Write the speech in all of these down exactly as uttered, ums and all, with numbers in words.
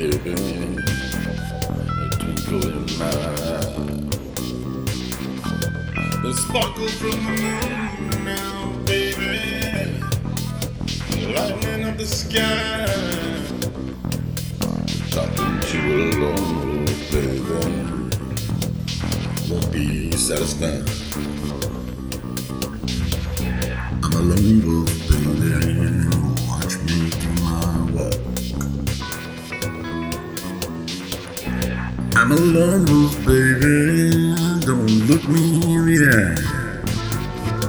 baby, a twinkle in my eye. The sparkle from the moon now, baby, the lightning of the sky. Talking to you alone, baby, won't be satisfied. I'm a lonely wolf, baby, watch me do my work. I'm a lone wolf, baby, don't look me in the eye.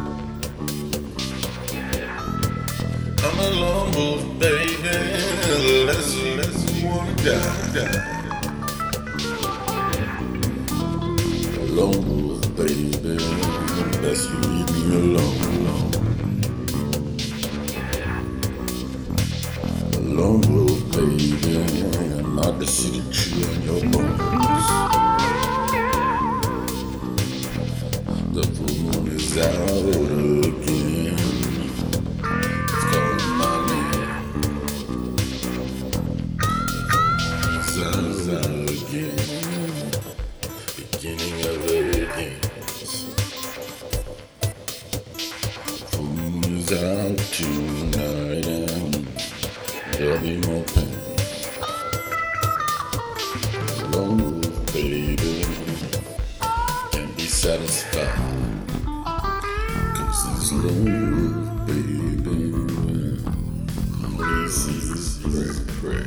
I'm a lone wolf, baby, let's, let's wanna die, die. A lone wolf, baby, best you leave me alone, alone. A lone wolf, baby, I'm not the city tree on your bones. The moon is out again, it's calling my name. The moon is out again, beginning of the end. The moon is out tonight and there'll be more pain. Lone wolf, baby, can't be satisfied. Cause this lone wolf, baby, all he sees is prey, prey.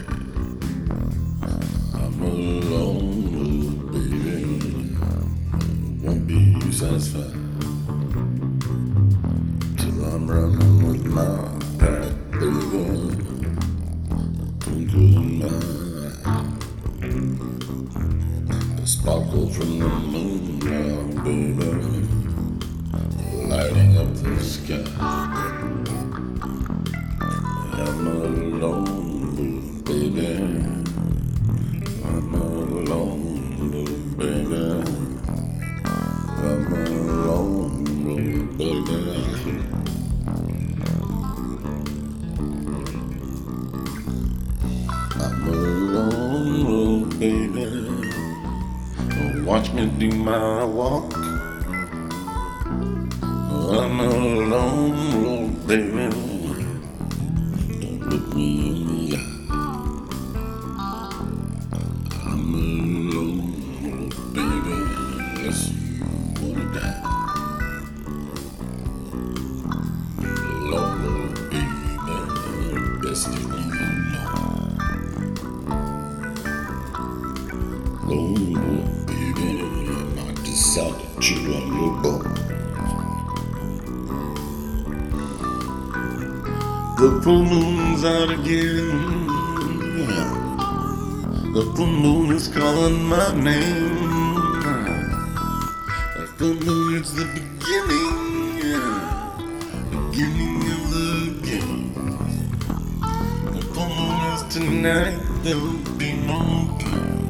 I'm a lone wolf, baby, won't be satisfied till I'm running with my pack, baby. The sparkle from the moon now, baby, lighting up the sky. I'm a lone wolf, baby, I'm a lone wolf, baby, I'm a lone wolf, baby. I'm a lone wolf, baby, watch me do my walk. I'm a lone wolf, baby, don't look me in the eye. I'm a lone wolf, baby, unless you wanna die. Lone wolf, baby, best you know. Lone wolf, baby, I decided to run your bones. The full moon's out again, the full moon is calling my name. The full moon is the beginning, beginning of the game. The full moon is tonight, there will be no time.